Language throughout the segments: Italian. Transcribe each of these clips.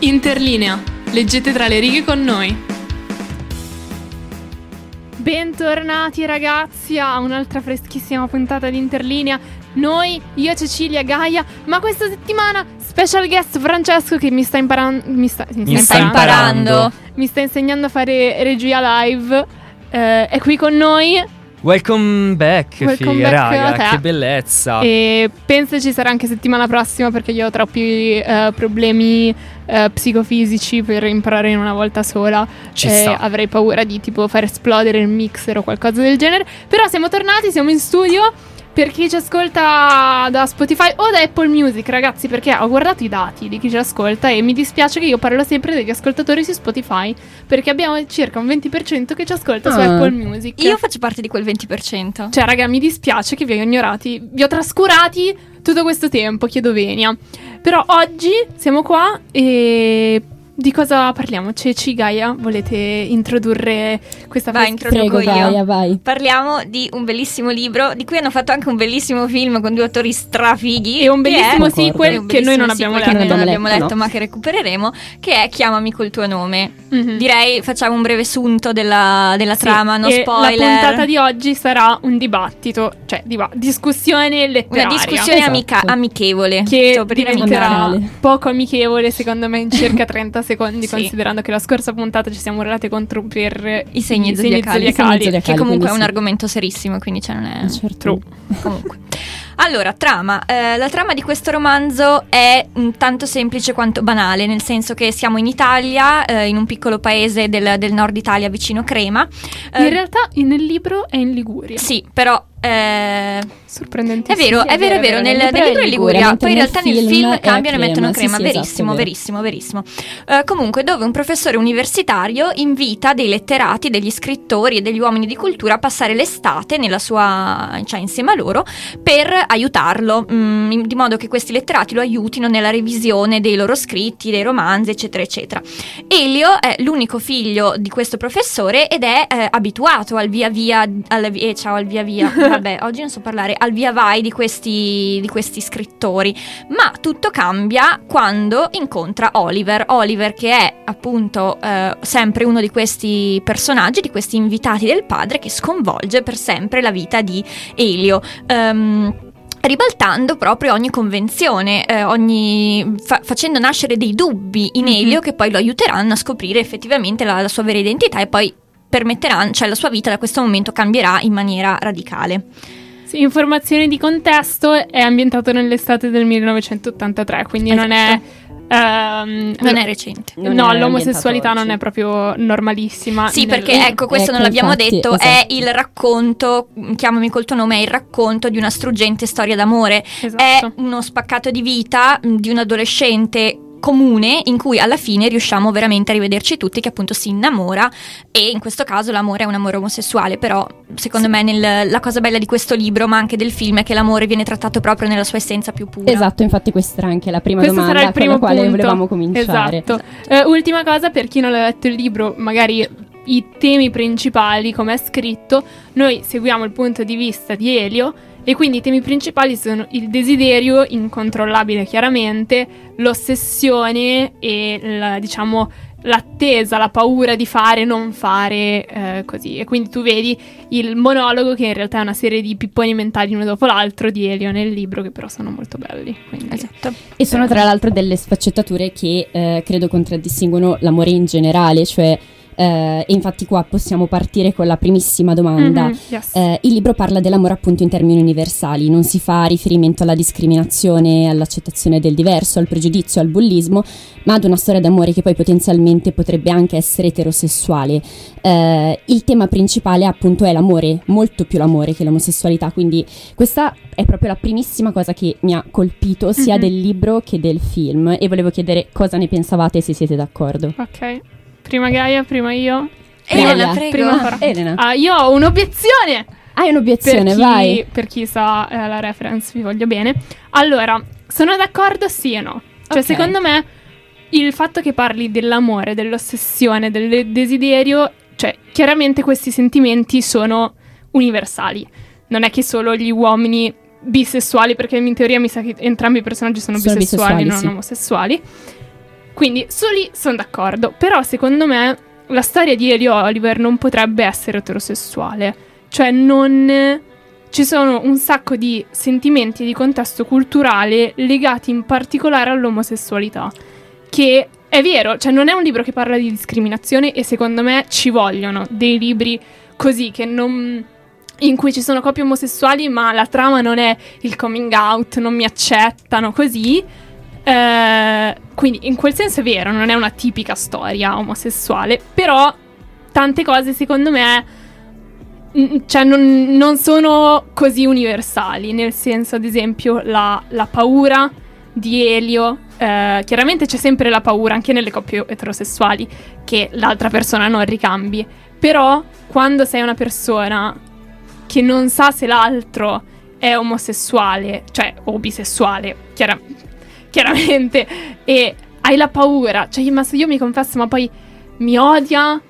Interlinea. Leggete tra le righe con noi. Bentornati ragazzi a un'altra freschissima puntata di Interlinea. Noi, io, Cecilia, Gaia, ma questa settimana special guest Francesco che mi sta insegnando a fare regia live, è qui con noi. Welcome back, figa, raga, che bellezza. E penso ci sarà anche settimana prossima perché io ho troppi problemi psicofisici per imparare in una volta sola. Avrei paura di tipo far esplodere il mixer o qualcosa del genere. Però siamo tornati, siamo in studio. Per chi ci ascolta da Spotify o da Apple Music, ragazzi, perché ho guardato i dati di chi ci ascolta e mi dispiace che io parlo sempre degli ascoltatori su Spotify, perché abbiamo circa un 20% che ci ascolta su Apple Music. Io faccio parte di quel 20%. Cioè, raga, mi dispiace che vi ho ignorati, vi ho trascurati tutto questo tempo, chiedo venia. Però oggi siamo qua e... di cosa parliamo? Ceci, Gaia, volete introdurre questa parte? Introduco io. Gaia, vai. Parliamo di un bellissimo libro di cui hanno fatto anche un bellissimo film con due attori strafighi e un bellissimo sequel che noi non abbiamo letto, ma che recupereremo, che è Chiamami col tuo nome. Mm-hmm. Direi facciamo un breve sunto della trama, no spoiler. La puntata di oggi sarà un dibattito, cioè discussione letteraria. Una discussione amichevole, che diventerà poco amichevole secondo me in circa 30 secondi, sì, considerando che la scorsa puntata ci siamo urlate contro per i segni zodiacali, che comunque è un argomento serissimo, quindi cioè non è certo. Comunque. Allora, trama. La trama di questo romanzo è tanto semplice quanto banale, nel senso che siamo in Italia, in un piccolo paese del nord Italia vicino Crema. In realtà nel libro è in Liguria. Sì, però sorprendentissimo. È vero, nel libro è Liguria, poi in realtà nel film cambiano e mettono Crema, sì, verissimo, esatto, verissimo. Comunque, dove un professore universitario invita dei letterati, degli scrittori e degli uomini di cultura a passare l'estate nella sua, cioè insieme a loro, per aiutarlo, di modo che questi letterati lo aiutino nella revisione dei loro scritti, dei romanzi, eccetera, eccetera. Elio è l'unico figlio di questo professore ed è abituato al via vai di questi scrittori, ma tutto cambia quando incontra Oliver, che è appunto sempre uno di questi personaggi, di questi invitati del padre, che sconvolge per sempre la vita di Elio, ribaltando proprio ogni convenzione, facendo nascere dei dubbi in Elio che poi lo aiuteranno a scoprire effettivamente la sua vera identità e poi permetteranno, cioè la sua vita da questo momento cambierà in maniera radicale. Sì, informazione di contesto, è ambientato nell'estate del 1983, quindi esatto, non è recente. No, l'omosessualità non è proprio normalissima. Sì, perché ecco, questo non l'abbiamo detto, esatto, è il racconto, Chiamami col tuo nome, è il racconto di una struggente storia d'amore, esatto, è uno spaccato di vita di un adolescente comune in cui alla fine riusciamo veramente a rivederci tutti, che appunto si innamora, e in questo caso l'amore è un amore omosessuale, però secondo me la cosa bella di questo libro ma anche del film è che l'amore viene trattato proprio nella sua essenza più pura. Esatto, infatti questa era anche la prima domanda con la quale volevamo cominciare. Esatto. Ultima cosa, per chi non l'ha letto il libro, magari i temi principali come è scritto, noi seguiamo il punto di vista di Elio. E quindi i temi principali sono il desiderio, incontrollabile chiaramente, l'ossessione e l'attesa, la paura di fare, non fare, così. E quindi tu vedi il monologo, che in realtà è una serie di pipponi mentali uno dopo l'altro di Elio nel libro, che però sono molto belli, quindi. Esatto. E sono tra l'altro delle sfaccettature che credo contraddistinguono l'amore in generale, cioè... e infatti qua possiamo partire con la primissima domanda. Il libro parla dell'amore appunto in termini universali, non si fa riferimento alla discriminazione, all'accettazione del diverso, al pregiudizio, al bullismo, ma ad una storia d'amore che poi potenzialmente potrebbe anche essere eterosessuale. Il tema principale appunto è l'amore, molto più l'amore che l'omosessualità, quindi questa è proprio la primissima cosa che mi ha colpito sia del libro che del film, e volevo chiedere cosa ne pensavate, se siete d'accordo. Ok, prima Gaia, prima io. Elena. Io ho un'obiezione. Hai un'obiezione, vai. Per chi sa la reference, vi voglio bene. Allora, sono d'accordo sì e no. Cioè, secondo me, il fatto che parli dell'amore, dell'ossessione, del desiderio, cioè, chiaramente questi sentimenti sono universali. Non è che solo gli uomini bisessuali, perché in teoria mi sa che entrambi i personaggi sono bisessuali, non omosessuali. Quindi su lì sono d'accordo, però secondo me la storia di Elio Oliver non potrebbe essere eterosessuale, cioè non ci sono un sacco di sentimenti e di contesto culturale legati in particolare all'omosessualità, che è vero, cioè non è un libro che parla di discriminazione e secondo me ci vogliono dei libri così che non... in cui ci sono coppie omosessuali ma la trama non è il coming out, non mi accettano, così. Quindi in quel senso è vero, non è una tipica storia omosessuale, però tante cose secondo me cioè non sono così universali, nel senso, ad esempio, la paura di Elio. Chiaramente c'è sempre la paura anche nelle coppie eterosessuali che l'altra persona non ricambi, però quando sei una persona che non sa se l'altro è omosessuale, cioè o bisessuale, chiaramente, e hai la paura, cioè ma se io mi confesso ma poi mi odia,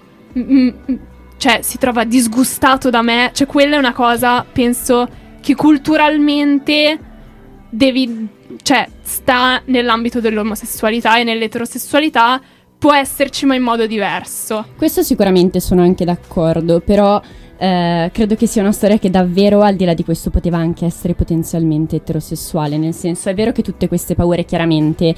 cioè si trova disgustato da me, cioè quella è una cosa, penso, che culturalmente devi, cioè sta nell'ambito dell'omosessualità e nell'eterosessualità, può esserci ma in modo diverso. Questo sicuramente sono anche d'accordo, però... credo che sia una storia che davvero al di là di questo poteva anche essere potenzialmente eterosessuale, nel senso, è vero che tutte queste paure chiaramente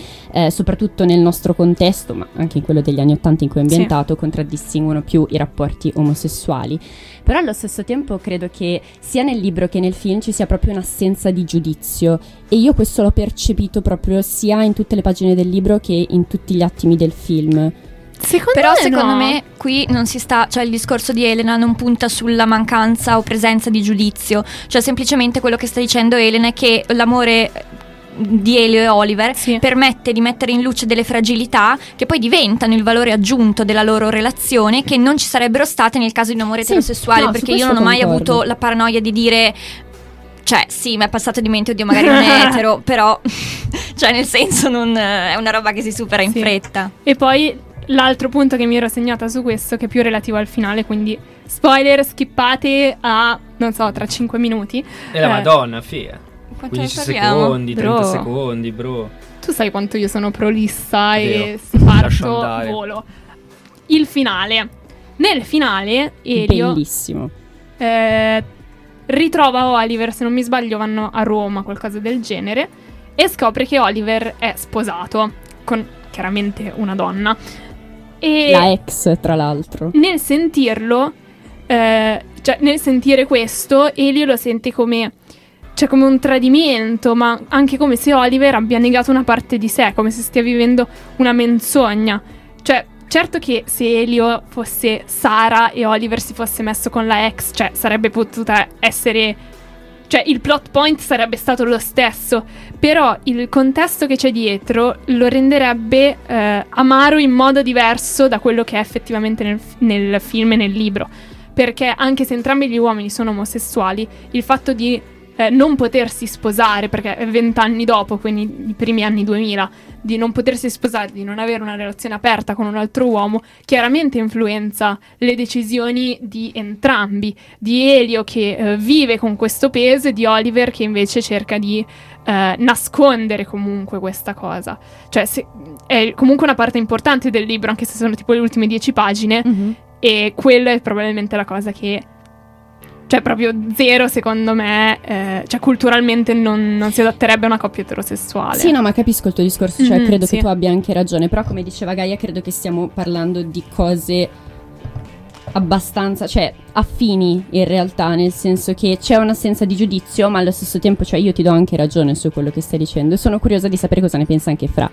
soprattutto nel nostro contesto ma anche in quello degli anni 80 in cui è ambientato, sì, contraddistinguono più i rapporti omosessuali, però allo stesso tempo credo che sia nel libro che nel film ci sia proprio un'assenza di giudizio, e io questo l'ho percepito proprio sia in tutte le pagine del libro che in tutti gli attimi del film. Secondo me qui non si sta, cioè il discorso di Elena non punta sulla mancanza o presenza di giudizio, cioè semplicemente quello che sta dicendo Elena è che l'amore di Elio e Oliver, sì, permette di mettere in luce delle fragilità che poi diventano il valore aggiunto della loro relazione, che non ci sarebbero state nel caso di un amore eterosessuale, no, perché io non ho mai avuto la paranoia di dire, cioè sì, mi è passato di mente, oddio magari non è etero, però cioè nel senso non è una roba che si supera in, sì, fretta. E poi l'altro punto che mi ero segnata su questo, che è più relativo al finale, quindi spoiler, skippate a, non so, tra 5 minuti. E la madonna, fia. 15 secondi, 30 secondi, bro. Tu sai quanto io sono prolissa e sparto volo. Il finale. Nel finale, Elio... bellissimo. Ritrova Oliver, se non mi sbaglio, vanno a Roma, qualcosa del genere, e scopre che Oliver è sposato con, chiaramente, una donna. E la ex, tra l'altro. Nel sentirlo, cioè nel sentire questo, Elio lo sente come, cioè come un tradimento, ma anche come se Oliver abbia negato una parte di sé, come se stia vivendo una menzogna. Cioè, certo che se Elio fosse Sara e Oliver si fosse messo con la ex, cioè sarebbe potuta essere, cioè il plot point sarebbe stato lo stesso, però il contesto che c'è dietro lo renderebbe amaro in modo diverso da quello che è effettivamente nel film e nel libro, perché anche se entrambi gli uomini sono omosessuali, il fatto di non potersi sposare, perché 20 anni dopo, quindi i primi anni 2000, di non potersi sposare, di non avere una relazione aperta con un altro uomo, chiaramente influenza le decisioni di entrambi, di Elio che vive con questo peso e di Oliver che invece cerca di nascondere comunque questa cosa, cioè è comunque una parte importante del libro, anche se sono tipo le ultime 10 pagine, mm-hmm, e quella è probabilmente la cosa che, cioè proprio zero secondo me, cioè culturalmente non si adatterebbe a una coppia eterosessuale. Sì, no, ma capisco il tuo discorso, cioè credo, sì, che tu abbia anche ragione, però come diceva Gaia credo che stiamo parlando di cose abbastanza, cioè affini in realtà, nel senso che c'è un'assenza di giudizio, ma allo stesso tempo, cioè io ti do anche ragione su quello che stai dicendo e sono curiosa di sapere cosa ne pensa anche Fra.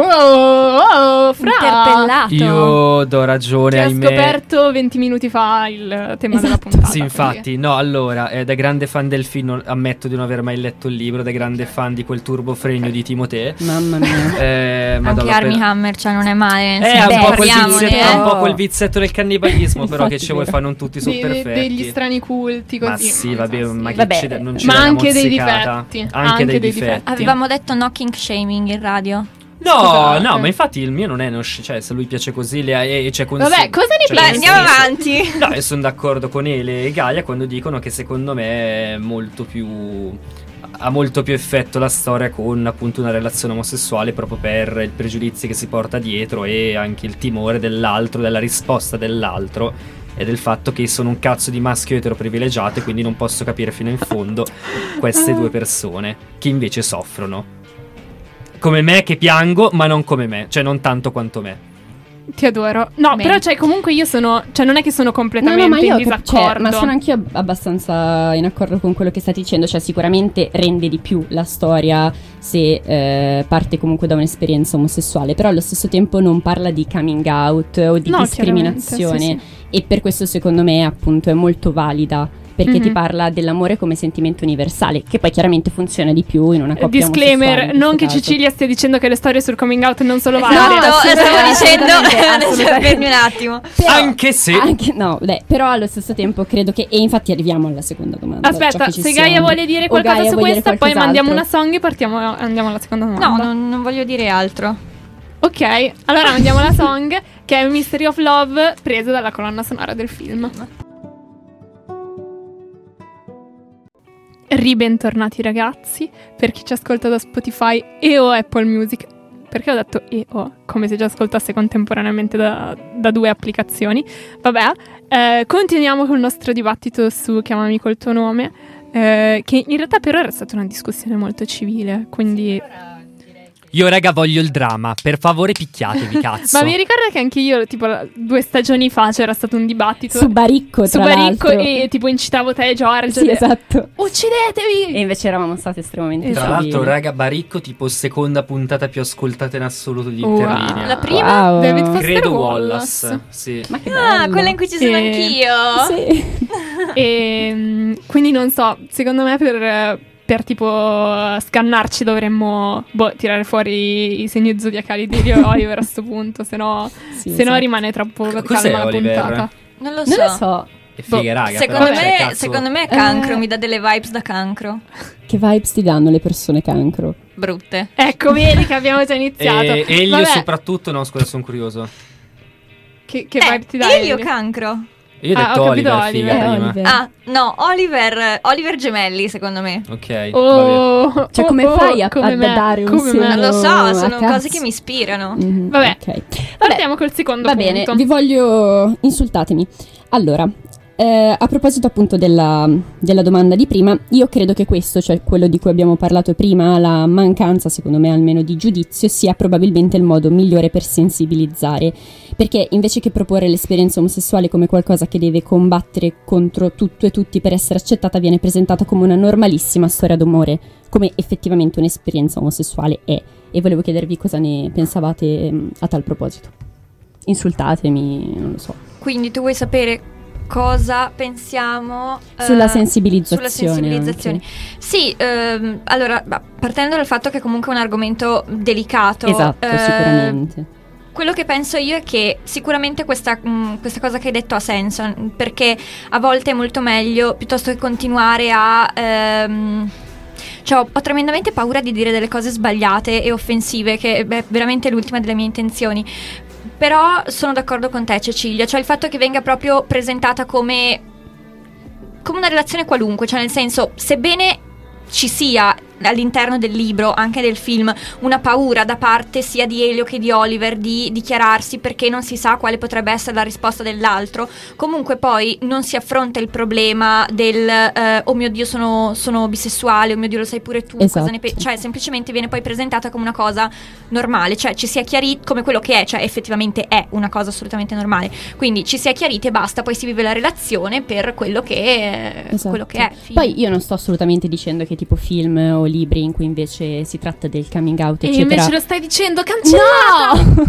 Oh, Fra! Io do ragione, che ahimè. Ho scoperto 20 minuti fa il tema, esatto, della puntata. Sì, infatti, quindi. No, allora, da grande fan del film, ammetto di non aver mai letto il libro, da grande fan di quel turbofregno, okay, di Timothée. Mamma mia. Anche Armie Hammer, cioè non è male. Un po' quel vizzetto del cannibalismo, però che ci vuoi fare, non tutti sono perfetti. Degli strani culti, così. Ma sì, vabbè, so, ma sì, vabbè, non c'è una mozzicata. Anche dei difetti. Avevamo detto no kink shaming in radio. No, ma infatti il mio non è cioè se lui piace così e c'è consiglio. Vabbè, cosa ne pensi? Andiamo avanti. No, io sono d'accordo con Ele e Gaia quando dicono che secondo me è molto più ha molto più effetto la storia con appunto una relazione omosessuale, proprio per i pregiudizi che si porta dietro e anche il timore dell'altro, della risposta dell'altro e del fatto che sono un cazzo di maschio eteroprivilegiato e quindi non posso capire fino in fondo queste due persone che invece soffrono come me, che piango, ma non come me, cioè non tanto quanto me. Ti adoro. No, me. Però cioè comunque io sono, cioè non è che sono completamente in disaccordo, cioè, ma sono anch'io abbastanza in accordo con quello che stai dicendo. Cioè sicuramente rende di più la storia se parte comunque da un'esperienza omosessuale, però allo stesso tempo non parla di coming out o di discriminazione, sì, sì. E per questo secondo me appunto è molto valida, perché ti parla dell'amore come sentimento universale, che poi chiaramente funziona di più in una coppia omosessuale. Disclaimer, non che Cecilia stia dicendo che le storie sul coming out non sono valide. No, stavo dicendo, fermi un attimo. Però, anche se... Anche, no, beh, però allo stesso tempo credo che... E infatti arriviamo alla seconda domanda. Aspetta, se Gaia vuole dire qualcosa su questa, poi mandiamo una song e partiamo, andiamo alla seconda domanda. No, non voglio dire altro. Ok, allora mandiamo la song, che è Mystery of Love, preso dalla colonna sonora del film. Ribentornati ragazzi, per chi ci ascolta da Spotify e o Apple Music, perché ho detto e o, come se già ascoltasse contemporaneamente da due applicazioni. Vabbè, continuiamo col nostro dibattito su Chiamami col tuo nome, che in realtà per ora è stata una discussione molto civile, quindi... Io raga voglio il dramma, per favore picchiatevi, cazzo. Ma mi ricordo che anche io tipo 2 stagioni fa c'era stato un dibattito su Baricco, tra l'altro. E tipo incitavo te e Giorgio. Sì, esatto. Uccidetevi! E invece eravamo stati estremamente Tra l'altro raga, Baricco tipo seconda puntata più ascoltata in assoluto di Interlinea. La prima David Foster Wallace. Sì. Ma che bello. Quella in cui ci sono anch'io. Sì. E quindi non so, secondo me per tipo scannarci dovremmo tirare fuori i segni zodiacali di Elio e Oliver a sto punto, se no rimane troppo calma la puntata. Non lo so. Fighe, raga, secondo me è cancro, mi dà delle vibes da cancro. Che vibes ti danno le persone cancro? Brutte. Ecco, vedi che abbiamo già iniziato. E Elio soprattutto, no scusa, sono curioso. Che vibe ti dà Elio cancro? Io ho detto Oliver. Prima. Oliver gemelli secondo me. Ok. Cioè come fai a dare un segno? Non lo so, sono cose che mi ispirano. Mm-hmm, vabbè. Okay. Partiamo col secondo punto. Va bene, vi voglio insultatemi. Allora, a proposito appunto della domanda di prima, io credo che questo, cioè quello di cui abbiamo parlato prima, la mancanza secondo me almeno di giudizio, sia probabilmente il modo migliore per sensibilizzare, perché invece che proporre l'esperienza omosessuale come qualcosa che deve combattere contro tutto e tutti per essere accettata, viene presentata come una normalissima storia d'amore, come effettivamente un'esperienza omosessuale è. E volevo chiedervi cosa ne pensavate a tal proposito. Insultatemi, non lo so. Quindi tu vuoi sapere cosa pensiamo sulla sensibilizzazione? Sì, allora partendo dal fatto che comunque è un argomento delicato, esatto, sicuramente quello che penso io è che sicuramente questa cosa che hai detto ha senso, perché a volte è molto meglio, piuttosto che continuare a cioè ho tremendamente paura di dire delle cose sbagliate e offensive, che è veramente l'ultima delle mie intenzioni. Però sono d'accordo con te Cecilia, cioè il fatto che venga proprio presentata come una relazione qualunque, cioè nel senso, sebbene ci sia all'interno del libro, anche del film, una paura da parte sia di Elio che di Oliver di dichiararsi, perché non si sa quale potrebbe essere la risposta dell'altro, comunque poi non si affronta il problema del oh mio Dio sono bisessuale, oh mio Dio lo sai pure tu, esatto. Cosa ne cioè semplicemente viene poi presentata come una cosa normale, cioè ci si è chiariti come quello che è, cioè effettivamente è una cosa assolutamente normale, quindi ci si è chiariti e basta, poi si vive la relazione per quello che è, esatto. Quello che è. Poi io non sto assolutamente dicendo che tipo film o libri in cui invece si tratta del coming out eccetera, e invece lo stai dicendo cancellata,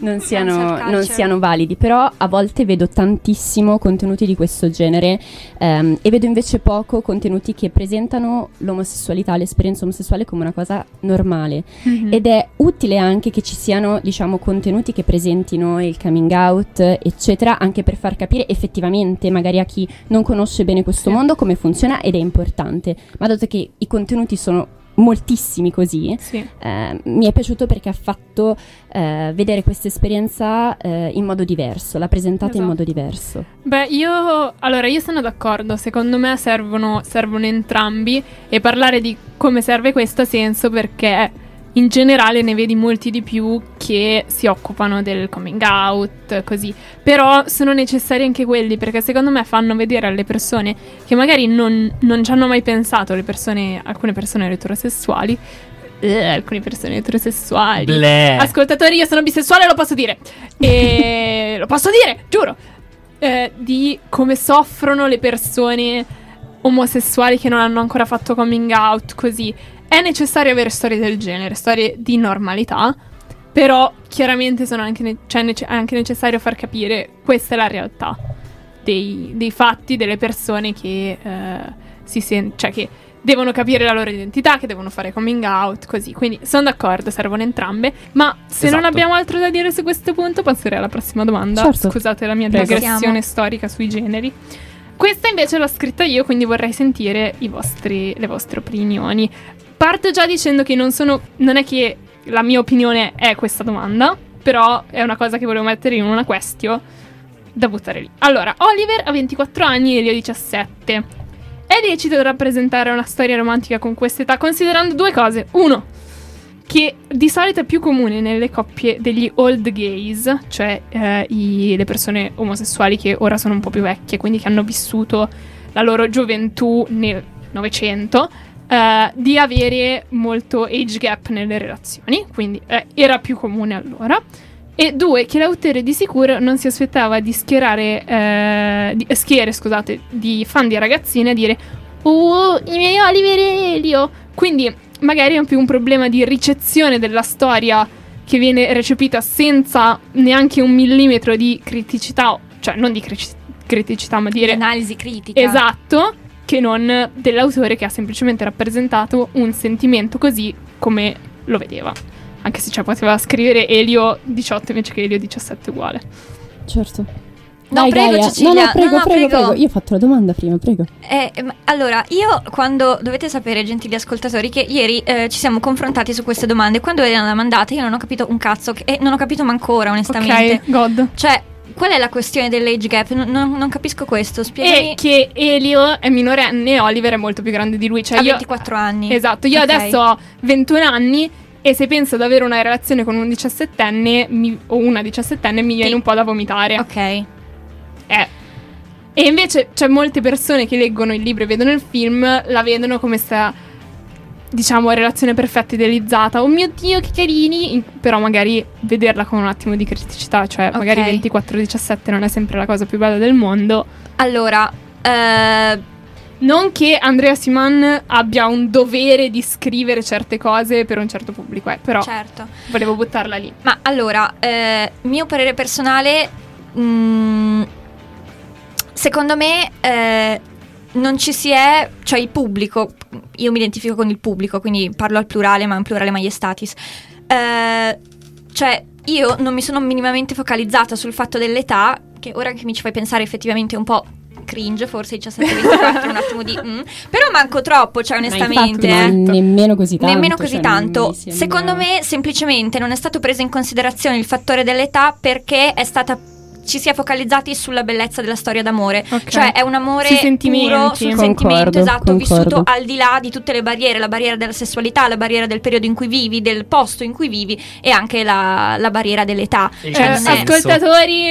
no! non siano validi, però a volte vedo tantissimo contenuti di questo genere e vedo invece poco contenuti che presentano l'omosessualità, l'esperienza omosessuale come una cosa normale, ed è utile anche che ci siano diciamo contenuti che presentino il coming out eccetera, anche per far capire effettivamente magari a chi non conosce bene questo mondo come funziona, ed è importante, ma dato che i contenuti sono moltissimi così, sì. Mi è piaciuto perché ha fatto vedere questa esperienza in modo diverso, l'ha presentata, esatto, in modo diverso. Beh, io sono d'accordo, secondo me servono entrambi, e parlare di come serve questo ha senso perché in generale ne vedi molti di più che si occupano del coming out, così. Però sono necessari anche quelli, perché secondo me fanno vedere alle persone che magari non ci hanno mai pensato, alcune persone eterosessuali. Alcune persone eterosessuali. Bleh. Ascoltatori, io sono bisessuale, lo posso dire. E lo posso dire, giuro. Di come soffrono le persone omosessuali che non hanno ancora fatto coming out, così. È necessario avere storie del genere, storie di normalità, però chiaramente sono anche è anche necessario far capire questa è la realtà dei fatti, delle persone che che devono capire la loro identità, che devono fare coming out, così. Quindi sono d'accordo, servono entrambe, ma se esatto, non abbiamo altro da dire su questo punto passerei alla prossima domanda. Certo. Scusate la mia digressione storica sui generi. Questa invece l'ho scritta io, quindi vorrei sentire le vostre opinioni. Parto già dicendo che non è che la mia opinione è questa domanda, però è una cosa che volevo mettere in una question da buttare lì. Allora, Oliver ha 24 anni e Elio 17. È lecito rappresentare una storia romantica con quest'età, considerando due cose. Uno, che di solito è più comune nelle coppie degli old gays, cioè le persone omosessuali che ora sono un po' più vecchie, quindi che hanno vissuto la loro gioventù nel Novecento, di avere molto age gap nelle relazioni, quindi era più comune allora. E due, che l'autore di sicuro non si aspettava di schiere di fan di ragazzine a dire i miei Oliver e Elio, quindi magari è più un problema di ricezione della storia che viene recepita senza neanche un millimetro di criticità, cioè non di criticità ma dire analisi critica, esatto, che non dell'autore che ha semplicemente rappresentato un sentimento così come lo vedeva, anche se poteva scrivere Elio 18 invece che Elio 17 uguale. Certo. Dai, no, prego Cecilia. No, prego. Io ho fatto la domanda prima, prego. Allora, io quando dovete sapere, gentili ascoltatori, che ieri ci siamo confrontati su queste domande. Quando le hanno mandate io non ho capito un cazzo e non ho capito mancora, onestamente. Ok, God. Cioè, qual è la questione dell'age gap? Non capisco questo, spiegami. E che Elio è minorenne e Oliver è molto più grande di lui, cioè ha 24 anni. Esatto, io adesso ho 21 anni e se penso ad avere una relazione con un 17enne o una 17enne mi viene un po' da vomitare. Ok. E invece c'è molte persone che leggono il libro e vedono il film, la vedono come sta, diciamo, relazione perfetta idealizzata. Oh mio Dio, che carini! Però magari vederla con un attimo di criticità, cioè okay, magari 24-17 non è sempre la cosa più bella del mondo. Allora, non che Andrea Simon abbia un dovere di scrivere certe cose per un certo pubblico, però certo, volevo buttarla lì. Ma allora, mio parere personale, secondo me non ci si è, cioè il pubblico, io mi identifico con il pubblico, quindi parlo al plurale, ma in plurale maiestatis, cioè io non mi sono minimamente focalizzata sul fatto dell'età, che ora che mi ci fai pensare effettivamente un po' cringe, forse 17-24 un attimo di però manco troppo, cioè onestamente nemmeno così tanto. Secondo me semplicemente non è stato preso in considerazione il fattore dell'età perché ci si è focalizzati sulla bellezza della storia d'amore, okay, cioè è un amore puro sul sentimento, esatto, vissuto al di là di tutte le barriere, la barriera della sessualità, la barriera del periodo in cui vivi, del posto in cui vivi e anche la barriera dell'età. Ascoltatori,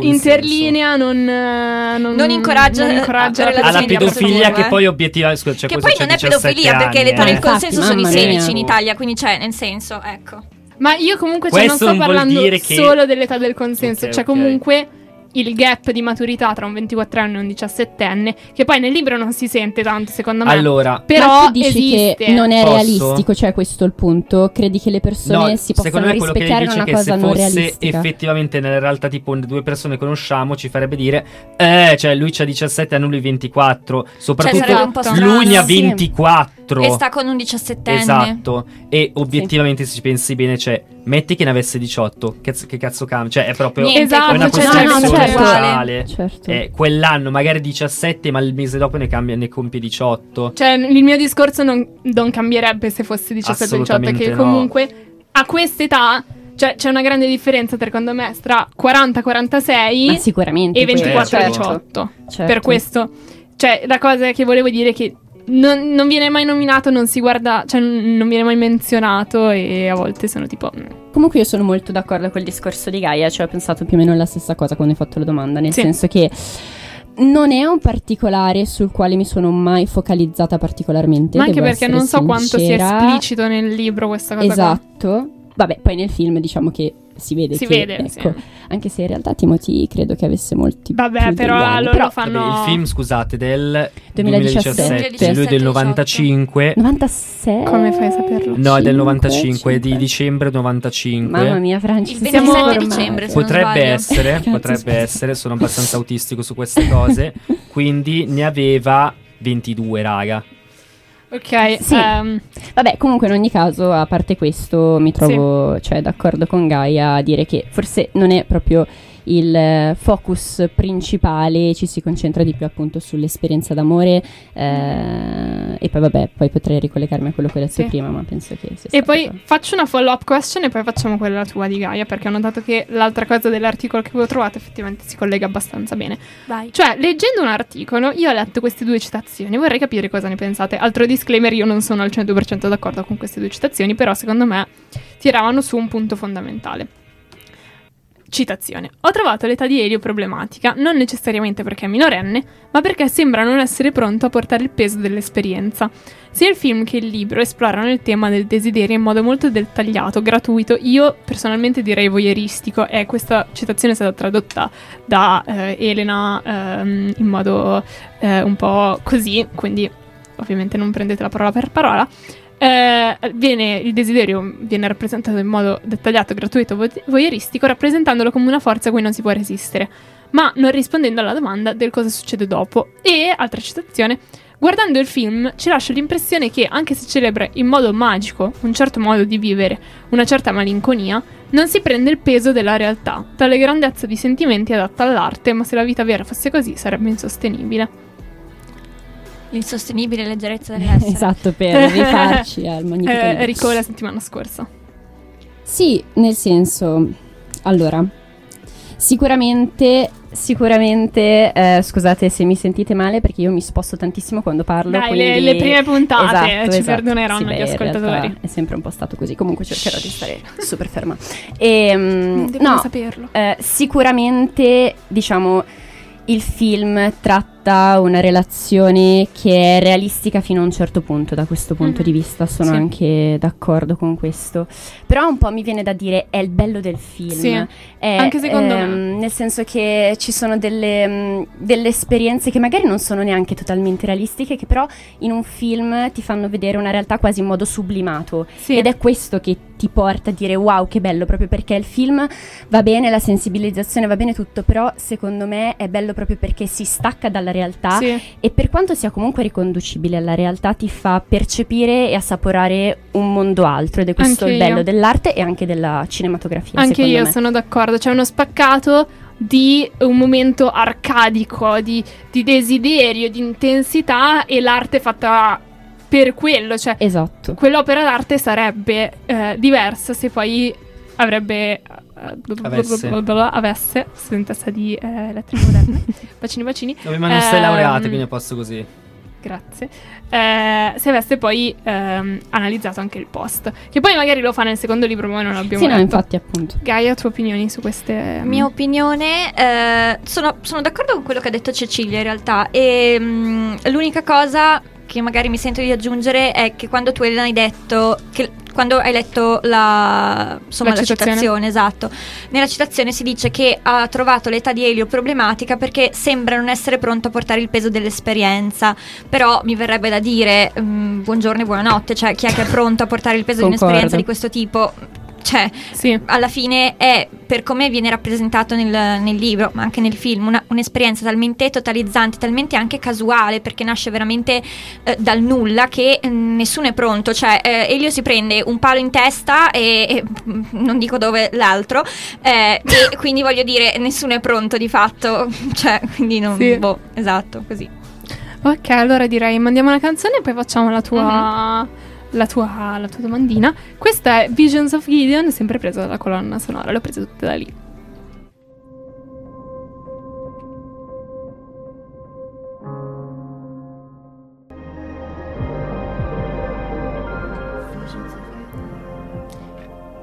Interlinea non incoraggia alla pedofilia, che poi obiettiva, cioè che poi non è pedofilia perché l'età del consenso sono i 16 in Italia, quindi c'è nel senso, ecco. Ma io comunque non sto parlando solo dell'età del consenso, okay, cioè comunque il gap di maturità tra un 24enne e un 17enne, che poi nel libro non si sente tanto, secondo me. Allora, però tu dici esiste, che non è realistico, cioè questo è il punto. Credi che le persone si possano rispecchiare in una cosa non realistica? Secondo me quello che dice, che se fosse effettivamente nella realtà, tipo due persone conosciamo, ci farebbe dire cioè lui c'ha 17 anni, lui 24, soprattutto, cioè, lui ne ha 24. dentro e sta con un 17enne. Esatto. E obiettivamente, se ci pensi bene, cioè, metti che ne avesse 18, che cazzo cambia? Cioè è proprio una questione sociale, certo. Quell'anno magari 17, ma il mese dopo ne compie 18. Cioè il mio discorso non cambierebbe se fosse 17 o 18, che comunque a quest'età, cioè, c'è una grande differenza, secondo me, tra 40-46 sicuramente e 24-18, certo. Per questo, cioè, la cosa che volevo dire è che non viene mai nominato, non si guarda, cioè non viene mai menzionato, e a volte sono tipo... Comunque io sono molto d'accordo col discorso di Gaia, cioè ho pensato più o meno la stessa cosa quando hai fatto la domanda, nel senso che non è un particolare sul quale mi sono mai focalizzata particolarmente. Ma anche perché non so quanto sia esplicito nel libro questa cosa. Esatto. Vabbè, poi nel film diciamo che si vede, ecco, sì. Anche se in realtà Timothée credo che avesse molti più però anni. Loro però fanno... Vabbè, il film, scusate, del 2017, lui del 95. 96? Come fai a saperlo? No, è del 95, 5. Di dicembre 95. Mamma mia, Francesco, il 27 dicembre, se potrebbe essere, sono abbastanza autistico su queste cose, quindi ne aveva 22, raga. Ok, sì. Vabbè, comunque in ogni caso, a parte questo, mi trovo cioè d'accordo con Gaia a dire che forse non è proprio il focus principale, ci si concentra di più appunto sull'esperienza d'amore, e poi vabbè, poi potrei ricollegarmi a quello che ho detto prima, ma penso che sia. E poi faccio una follow up question e poi facciamo quella tua di Gaia, perché ho notato che l'altra cosa dell'articolo che avevo trovato effettivamente si collega abbastanza bene. Vai. Cioè, leggendo un articolo io ho letto queste due citazioni, vorrei capire cosa ne pensate. Altro disclaimer, io non sono al 100% d'accordo con queste due citazioni, però secondo me tiravano su un punto fondamentale. Citazione: ho trovato l'età di Elio problematica, non necessariamente perché è minorenne, ma perché sembra non essere pronto a portare il peso dell'esperienza. Sia il film che il libro esplorano il tema del desiderio in modo molto dettagliato, gratuito, io personalmente direi voyeuristico, e questa citazione è stata tradotta da Elena in modo un po' così, quindi ovviamente non prendete la parola per parola. Il desiderio viene rappresentato in modo dettagliato, gratuito, voyeuristico, rappresentandolo come una forza a cui non si può resistere, ma non rispondendo alla domanda del cosa succede dopo. E, altra citazione: guardando il film ci lascio l'impressione che, anche se celebra in modo magico un certo modo di vivere, una certa malinconia, non si prende il peso della realtà. Tale grandezza di sentimenti è adatta all'arte, ma se la vita vera fosse così sarebbe insostenibile. L'insostenibile leggerezza dell'essere. Esatto, per rifarci al magnifico Rico la settimana scorsa. Sì, nel senso, allora, sicuramente scusate se mi sentite male, perché io mi sposto tantissimo quando parlo. Dai, quindi... le prime puntate esatto, perdoneranno gli ascoltatori. È sempre un po' stato così, comunque cercherò di stare super ferma. Devono saperlo. Sicuramente, diciamo, il film tratta una relazione che è realistica fino a un certo punto, da questo punto di vista sono anche d'accordo con questo, però un po' mi viene da dire è il bello del film, anche secondo me, nel senso che ci sono delle esperienze che magari non sono neanche totalmente realistiche, che però in un film ti fanno vedere una realtà quasi in modo sublimato, ed è questo che ti porta a dire wow, che bello, proprio perché il film va bene, la sensibilizzazione va bene, tutto, però secondo me è bello proprio perché si stacca dalla realtà, e per quanto sia comunque riconducibile alla realtà ti fa percepire e assaporare un mondo altro, ed è questo anche il bello dell'arte e anche della cinematografia. Anche io sono d'accordo, c'è uno spaccato di un momento arcadico di desiderio, di intensità, e l'arte fatta per quello, cioè esatto. Quell'opera d'arte sarebbe diversa se poi avesse sentenza di lettere moderne. Bacini ma non sei laureata, quindi posso così, grazie, se avesse poi analizzato anche il post, che poi magari lo fa nel secondo libro, ma non l'abbiamo letto. No, infatti, appunto. Gaia, tue opinioni su queste? Mia opinione, sono d'accordo con quello che ha detto Cecilia, in realtà, e l'unica cosa che magari mi sento di aggiungere è che quando tu, Elena, hai detto che quando hai letto la citazione, esatto, nella citazione si dice che ha trovato l'età di Elio problematica perché sembra non essere pronto a portare il peso dell'esperienza, però mi verrebbe da dire buongiorno e buonanotte, cioè chi è che è pronto a portare il peso di un'esperienza di questo tipo? cioè sì, alla fine è, per come viene rappresentato nel libro ma anche nel film, un'esperienza talmente totalizzante, talmente anche casuale, perché nasce veramente dal nulla, che nessuno è pronto, cioè Elio si prende un palo in testa e non dico dove l'altro e quindi voglio dire nessuno è pronto di fatto, cioè quindi non, sì, boh, esatto, così. Ok, allora direi mandiamo una canzone e poi facciamo la tua domandina. Questa è Visions of Gideon, sempre presa dalla colonna sonora, l'ho presa tutta da lì.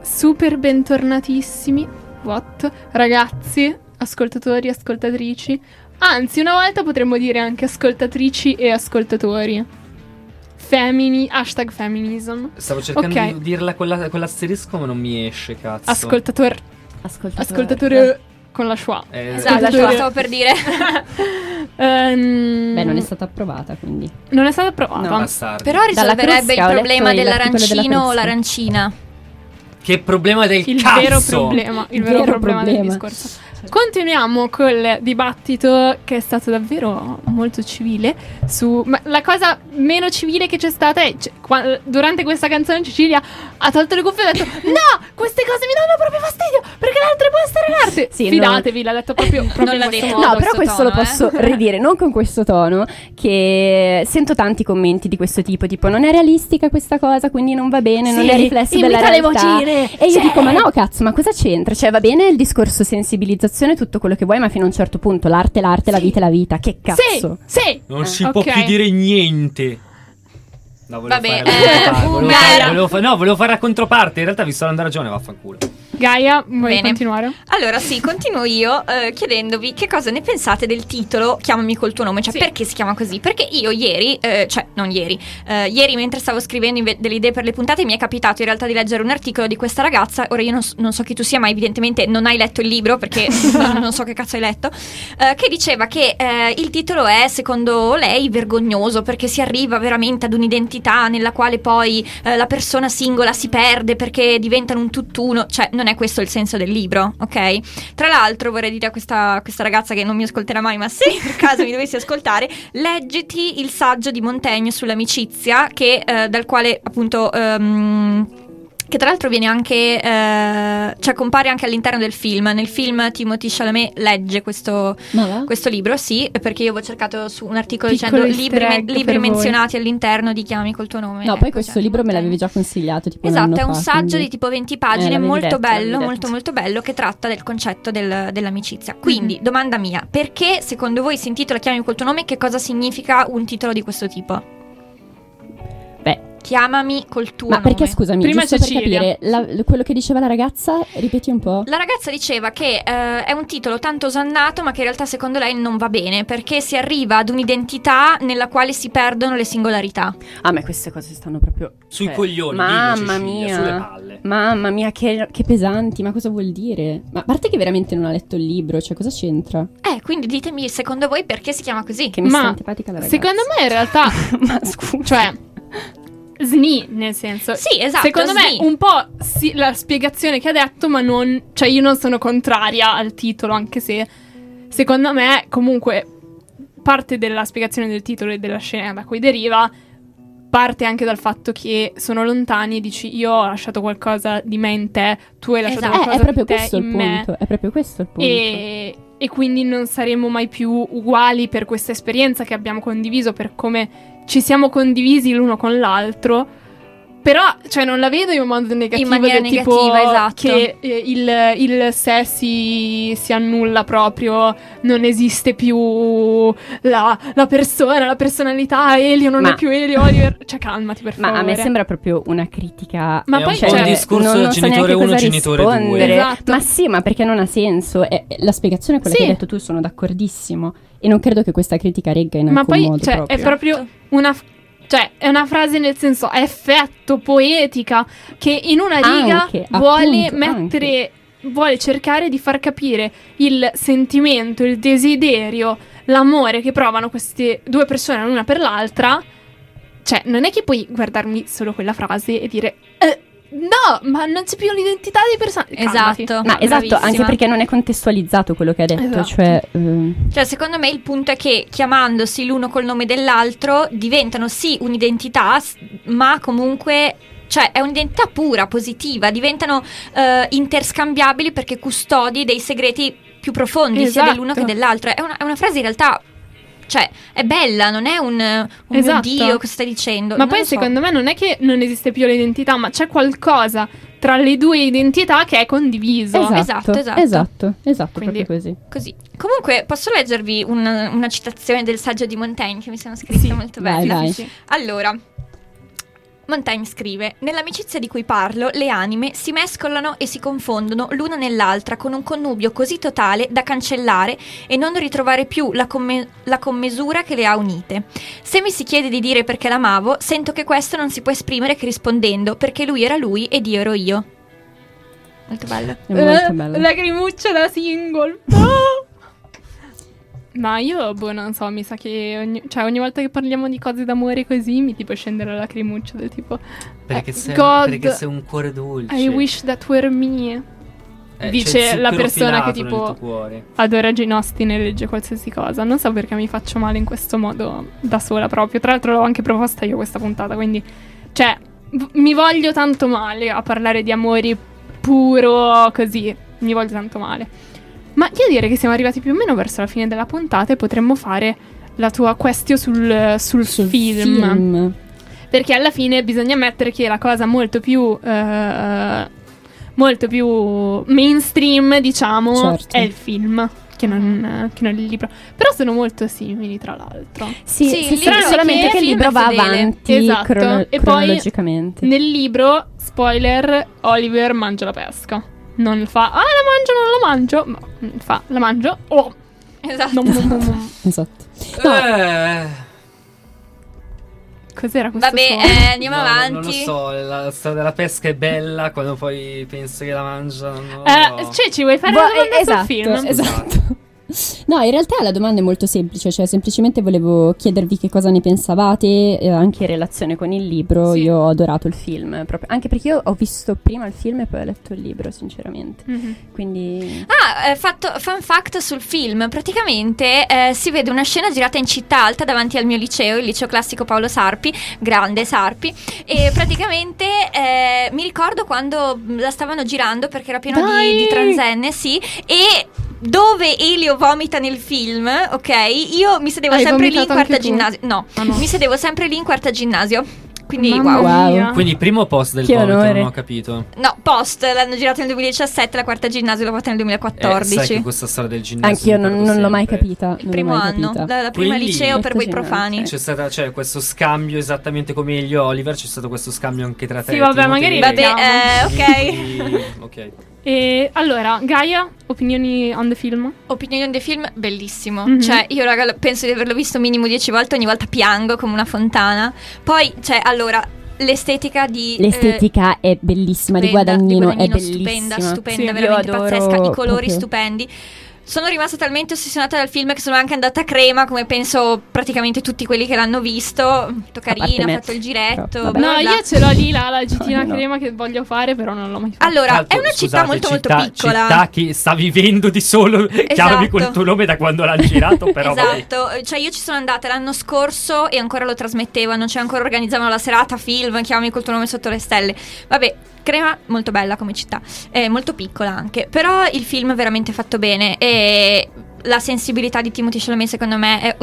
Super bentornatissimi, what? Ragazzi, ascoltatori, ascoltatrici, anzi una volta potremmo dire anche ascoltatrici e ascoltatori. Feminism. Stavo cercando di dirla con l'asterisco ma non mi esce, cazzo. Ascoltatore con la schwa. Esatto, la schwa stavo per dire. Beh, non è stata approvata, quindi. Non è stata approvata. No. Però risolverebbe il problema dell'arancino o l'arancina. Che problema del il cazzo! Il vero problema del discorso. Certo. Continuiamo col dibattito che è stato davvero molto civile. Ma la cosa meno civile che c'è stata è durante questa canzone Cecilia ha tolto le cuffie e ha detto no, queste cose mi danno proprio fastidio perché l'arte può essere l'arte. Sì, fidatevi, l'ha detto proprio non l'ha detto. No, però questo tono, lo posso ridire, non con questo tono, che sento tanti commenti di questo tipo non è realistica questa cosa, quindi non va bene, sì, non è riflesso della realtà. E io dico ma no cazzo, ma cosa c'entra? Cioè va bene il discorso sensibilizzazione, tutto quello che vuoi, ma fino a un certo punto l'arte è l'arte, sì, la vita è la vita. Che cazzo? Sì. Non si può più dire niente. No, volevo fare la controparte. In realtà vi sto dando ragione, vaffanculo. Gaia, vuoi continuare? Allora sì, continuo io chiedendovi che cosa ne pensate del titolo Chiamami col tuo nome, cioè sì, perché si chiama così? Perché io ieri mentre stavo scrivendo delle idee per le puntate mi è capitato in realtà di leggere un articolo di questa ragazza, ora io non so chi tu sia, ma evidentemente non hai letto il libro perché non so che cazzo hai letto, che diceva che il titolo è, secondo lei, vergognoso perché si arriva veramente ad un'identità nella quale poi la persona singola si perde perché diventano un tutt'uno, cioè non è questo il senso del libro, ok? Tra l'altro vorrei dire a questa ragazza che non mi ascolterà mai, ma se per caso mi dovessi ascoltare, leggiti il saggio di Montaigne sull'amicizia che dal quale appunto che tra l'altro viene anche cioè compare anche all'interno del film. Nel film Timothée Chalamet legge questo libro, sì, perché io avevo cercato su un articolo piccolo dicendo libri menzionati all'interno di Chiamami col tuo nome. No, poi questo libro me l'avevi già consigliato tipo esatto, un anno fa, è un saggio quindi... di tipo 20 pagine, molto bello, molto molto bello, che tratta del concetto dell'amicizia. Quindi, domanda mia, perché secondo voi si intitola Chiamami col tuo nome? Che cosa significa un titolo di questo tipo? Chiamami col tuo nome. Ma perché, scusami, prima giusto Cecilia, per capire quello che diceva la ragazza, ripeti un po'. La ragazza diceva che è un titolo tanto osannato, ma che in realtà secondo lei non va bene perché si arriva ad un'identità nella quale si perdono le singolarità. A me queste cose stanno proprio sui coglioni, mamma mia, Cecilia, sulle palle. Mamma mia, che pesanti, ma cosa vuol dire? Ma a parte che veramente non ha letto il libro, cioè cosa c'entra? Quindi ditemi secondo voi perché si chiama così? Che mi sta antipatica la ragazza. Secondo me in realtà ma scusa, cioè sni, nel senso, sì, esatto, secondo me un po' sì, la spiegazione che ha detto, ma non, cioè io non sono contraria al titolo, anche se secondo me comunque parte della spiegazione del titolo e della scena da cui deriva parte anche dal fatto che sono lontani e dici io ho lasciato qualcosa di me in te, tu hai lasciato qualcosa di te in me, è proprio questo il punto, e quindi non saremo mai più uguali per questa esperienza che abbiamo condiviso, per come ci siamo condivisi l'uno con l'altro. Però, cioè, non la vedo in un modo negativo, in maniera negativa, tipo, esatto, che il sé si annulla proprio, non esiste più la persona, la personalità, Elio non è più Elio, Oliver. Cioè, calmati, per favore. Ma a me sembra proprio una critica. Ma poi un discorso del genitore 1, genitore 2. Esatto. Ma sì, ma perché non ha senso. La spiegazione è quella che hai detto tu, sono d'accordissimo. E non credo che questa critica regga in alcun modo. Ma poi, cioè, proprio. È proprio una... Cioè, è una frase nel senso a effetto, poetica, che in una riga anche, vuole appunto, mettere, vuole cercare di far capire il sentimento, il desiderio, l'amore che provano queste due persone l'una per l'altra. Cioè, non è che puoi guardarmi solo quella frase e dire No, ma non c'è più l'identità dei personaggi. Esatto. Ma esatto, anche perché non è contestualizzato quello che ha detto. Esatto. Cioè, secondo me il punto è che chiamandosi l'uno col nome dell'altro diventano sì un'identità, ma comunque, cioè, è un'identità pura, positiva. Diventano interscambiabili perché custodi dei segreti più profondi, esatto, sia dell'uno che dell'altro. È una frase in realtà, cioè, è bella, non è un esatto, mio Dio, cosa stai dicendo? Ma non poi secondo me non è che non esiste più l'identità, ma c'è qualcosa tra le due identità che è condiviso. Esatto, quindi, proprio così. Comunque, posso leggervi una citazione del saggio di Montaigne che mi sono scritta, sì, molto bella. Vai. Allora, Montaigne scrive: nell'amicizia di cui parlo le anime si mescolano e si confondono l'una nell'altra con un connubio così totale da cancellare e non ritrovare più la commesura che le ha unite. Se mi si chiede di dire perché l'amavo, sento che questo non si può esprimere che rispondendo perché lui era lui ed io ero io. Molto bello. Molto bello. Lacrimuccia da single. Ma io, non so, mi sa che ogni volta che parliamo di cose d'amore così mi tipo scende la lacrimuccia del tipo perché sei un cuore dolce. I wish that were me, dice la persona che tipo adora Jane Austen e legge qualsiasi cosa. Non so perché mi faccio male in questo modo da sola proprio. Tra l'altro l'ho anche proposta io questa puntata, quindi cioè mi voglio tanto male a parlare di amore puro così, mi voglio tanto male. Ma io direi che siamo arrivati più o meno verso la fine della puntata e potremmo fare la tua question sul film. Perché alla fine bisogna ammettere che la cosa molto più mainstream, diciamo, certo, è il film che non il libro. Però sono molto simili, tra l'altro. Sì, solamente che il libro va avanti, esatto, cronologicamente. E poi nel libro, spoiler, Oliver mangia la pesca. Non fa la mangio. Oh, esatto. Esatto. No. Cos'era questo? Vabbè, andiamo avanti. Non lo so, la storia della pesca è bella quando poi penso che la mangiano. Cioè, ci vuoi fare una domanda sul film? Esatto. No, in realtà la domanda è molto semplice, cioè semplicemente volevo chiedervi che cosa ne pensavate, anche in relazione con il libro. Sì. Io ho adorato il film, proprio, anche perché io ho visto prima il film e poi ho letto il libro, sinceramente. Mm-hmm. Quindi fun fact sul film, praticamente si vede una scena girata in Città Alta davanti al mio liceo, il liceo classico Paolo Sarpi, grande Sarpi, e praticamente mi ricordo quando la stavano girando perché era pieno di transenne, sì, e dove Elio vomita nel film, ok? Io mi sedevo sempre lì in quarta ginnasio. No, mi sedevo sempre lì in quarta ginnasio. Quindi wow. Quindi primo post del vomito, non ho capito. No, post, l'hanno girato nel 2017, la quarta ginnasio l'ho fatta nel 2014. Sai che questa storia del ginnasio anch'io non l'ho mai capita. Il primo anno, la prima quindi, liceo per voi profani. C'è stato questo scambio esattamente come Elio Oliver, c'è stato questo scambio anche tra te. Sì, vabbè, magari ok. E allora, Gaia, opinioni on the film? Opinioni on the film, bellissimo. Mm-hmm. Cioè, io raga, penso di averlo visto minimo 10 volte, ogni volta piango come una fontana. Poi, cioè, allora, l'estetica è bellissima, di Guadagnino è bellissima. Stupenda, sì, veramente pazzesca, i colori stupendi. Sono rimasta talmente ossessionata dal film che sono anche andata a Crema, come penso praticamente tutti quelli che l'hanno visto. Molto carina, ha fatto il giretto. Io ce l'ho lì la gittina Crema che voglio fare, però non l'ho mai fatta. Allora, è una città molto piccola. Città che sta vivendo di solo. Esatto. Chiamami col tuo nome da quando l'hanno girato, però. Esatto, cioè io ci sono andata l'anno scorso e ancora lo trasmettevano, cioè ancora organizzavano la serata film Chiamami col tuo nome sotto le stelle. Vabbè. Crema molto bella come città, molto piccola anche, però il film è veramente fatto bene e la sensibilità di Timothée Chalamet secondo me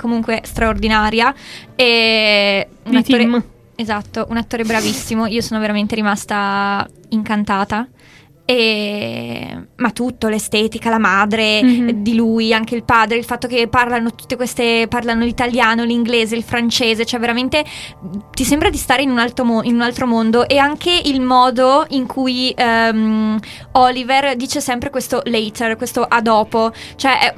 comunque straordinaria, e un attore, esatto, un attore bravissimo, io sono veramente rimasta incantata. Ma tutto, l'estetica, la madre di lui, anche il padre, il fatto che parlano l'italiano, l'inglese, il francese, cioè veramente ti sembra di stare in un altro mondo. E anche il modo in cui Oliver dice sempre questo later, questo a dopo, cioè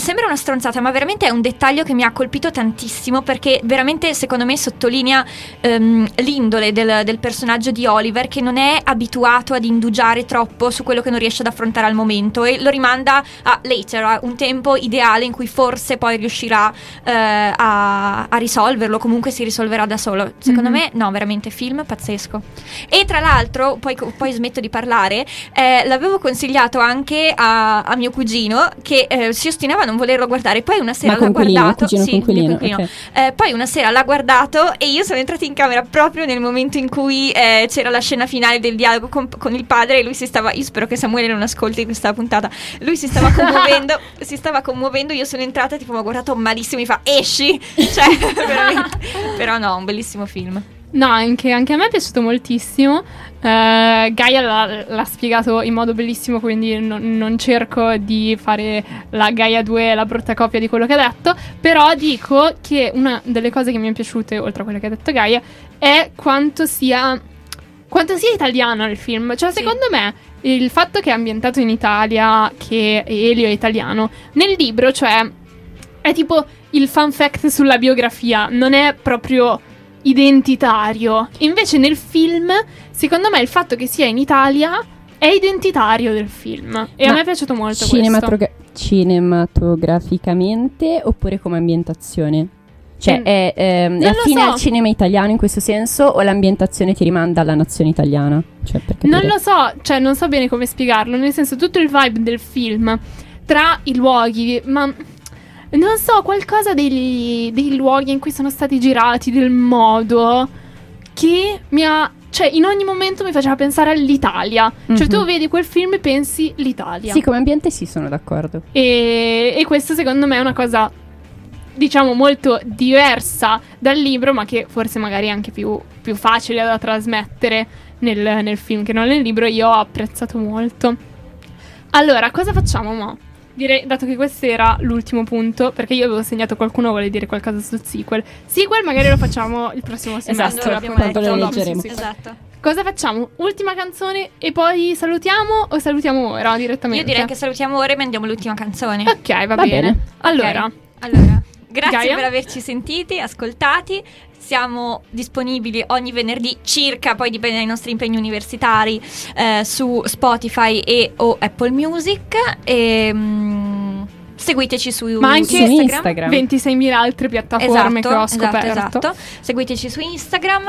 Sembra una stronzata, ma veramente è un dettaglio che mi ha colpito tantissimo, perché veramente secondo me sottolinea l'indole del personaggio di Oliver, che non è abituato ad indugiare troppo su quello che non riesce ad affrontare al momento, e lo rimanda a later, a un tempo ideale in cui forse poi riuscirà a risolverlo, comunque si risolverà da solo. Secondo me, no, veramente film pazzesco. E tra l'altro, poi smetto di parlare, l'avevo consigliato anche a mio cugino, che si ostinava non volerlo guardare, poi una sera l'ha guardato, okay. Poi una sera l'ha guardato e io sono entrata in camera proprio nel momento in cui c'era la scena finale del dialogo con il padre, e lui si stava, io spero che Samuele non ascolti questa puntata, lui si stava commuovendo io sono entrata tipo, mi ha guardato malissimo, mi fa esci, cioè veramente. Però no, un bellissimo film. No, anche a me è piaciuto moltissimo. Gaia l'ha spiegato in modo bellissimo, quindi non cerco di fare la Gaia 2, la brutta copia di quello che ha detto, però dico che una delle cose che mi è piaciute, oltre a quella che ha detto Gaia, è quanto sia italiano il film. Cioè, sì, secondo me il fatto che è ambientato in Italia, che Elio è italiano, nel libro, cioè, è tipo il fun fact sulla biografia, non è proprio identitario. Invece nel film, secondo me, il fatto che sia in Italia è identitario del film, e ma a me è piaciuto molto questo. Cinematograficamente oppure come ambientazione? Cioè è affine al cinema italiano in questo senso, o l'ambientazione ti rimanda alla nazione italiana? Cioè, non lo so, cioè non so bene come spiegarlo, nel senso tutto il vibe del film, tra i luoghi, ma non so, qualcosa dei luoghi in cui sono stati girati, del modo che mi ha, cioè in ogni momento mi faceva pensare all'Italia. Mm-hmm. Cioè tu vedi quel film e pensi l'Italia. Sì, come ambiente sì, sono d'accordo. E questo secondo me è una cosa, diciamo, molto diversa dal libro, ma che forse magari è anche più facile da trasmettere nel film che non nel libro. Io ho apprezzato molto. Allora, cosa facciamo mo'? Direi, dato che questo era l'ultimo punto, perché io avevo segnato qualcuno vuole dire qualcosa sul sequel, magari lo facciamo il prossimo semestre. Esatto, tanto lo leggeremo. Esatto. Cosa facciamo? Ultima canzone e poi salutiamo, o salutiamo ora direttamente? Io direi che salutiamo ora e mandiamo l'ultima canzone. Ok, va bene. Allora, grazie Gaia per averci sentiti, ascoltati. Siamo disponibili ogni venerdì circa, poi dipende dai nostri impegni universitari, su Spotify e o Apple Music, e seguiteci su Instagram, 26.000 altre piattaforme, esatto, che ho scoperto. Esatto. Seguiteci su Instagram,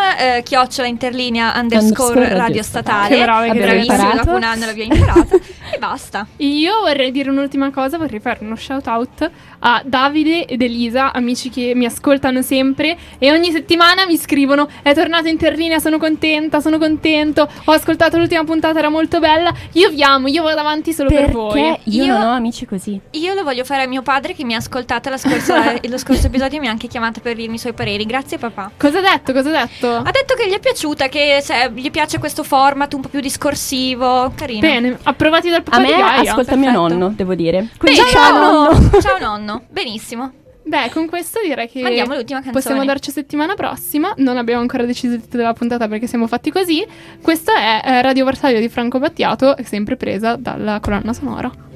@interlinea_radiostatale. Che brava, bravissima, dopo un anno l'abbiamo imparata. E basta. Io vorrei dire un'ultima cosa, vorrei fare uno shout out a Davide ed Elisa, amici che mi ascoltano sempre e ogni settimana mi scrivono: è tornato Interlinea, sono contento, ho ascoltato l'ultima puntata, era molto bella, io vi amo, io vado avanti solo per voi. Perché io non ho amici così. Io lo voglio fare a mio padre, che mi ha ascoltata lo scorso episodio e mi ha anche chiamata per dirmi i suoi pareri. Grazie papà. Cosa ha detto? Ha detto che gli è piaciuta, che gli piace questo format un po' più discorsivo, carino. Bene, approvati dal papà di Gaia. A me ascolta mio nonno, devo dire. Quindi, ciao nonno. Benissimo. Beh, con questo direi che mandiamo l'ultima canzone. Possiamo darci settimana prossima. Non abbiamo ancora deciso il titolo della puntata, perché siamo fatti così. Questa è Radio Varsaglio di Franco Battiato, sempre presa dalla colonna sonora.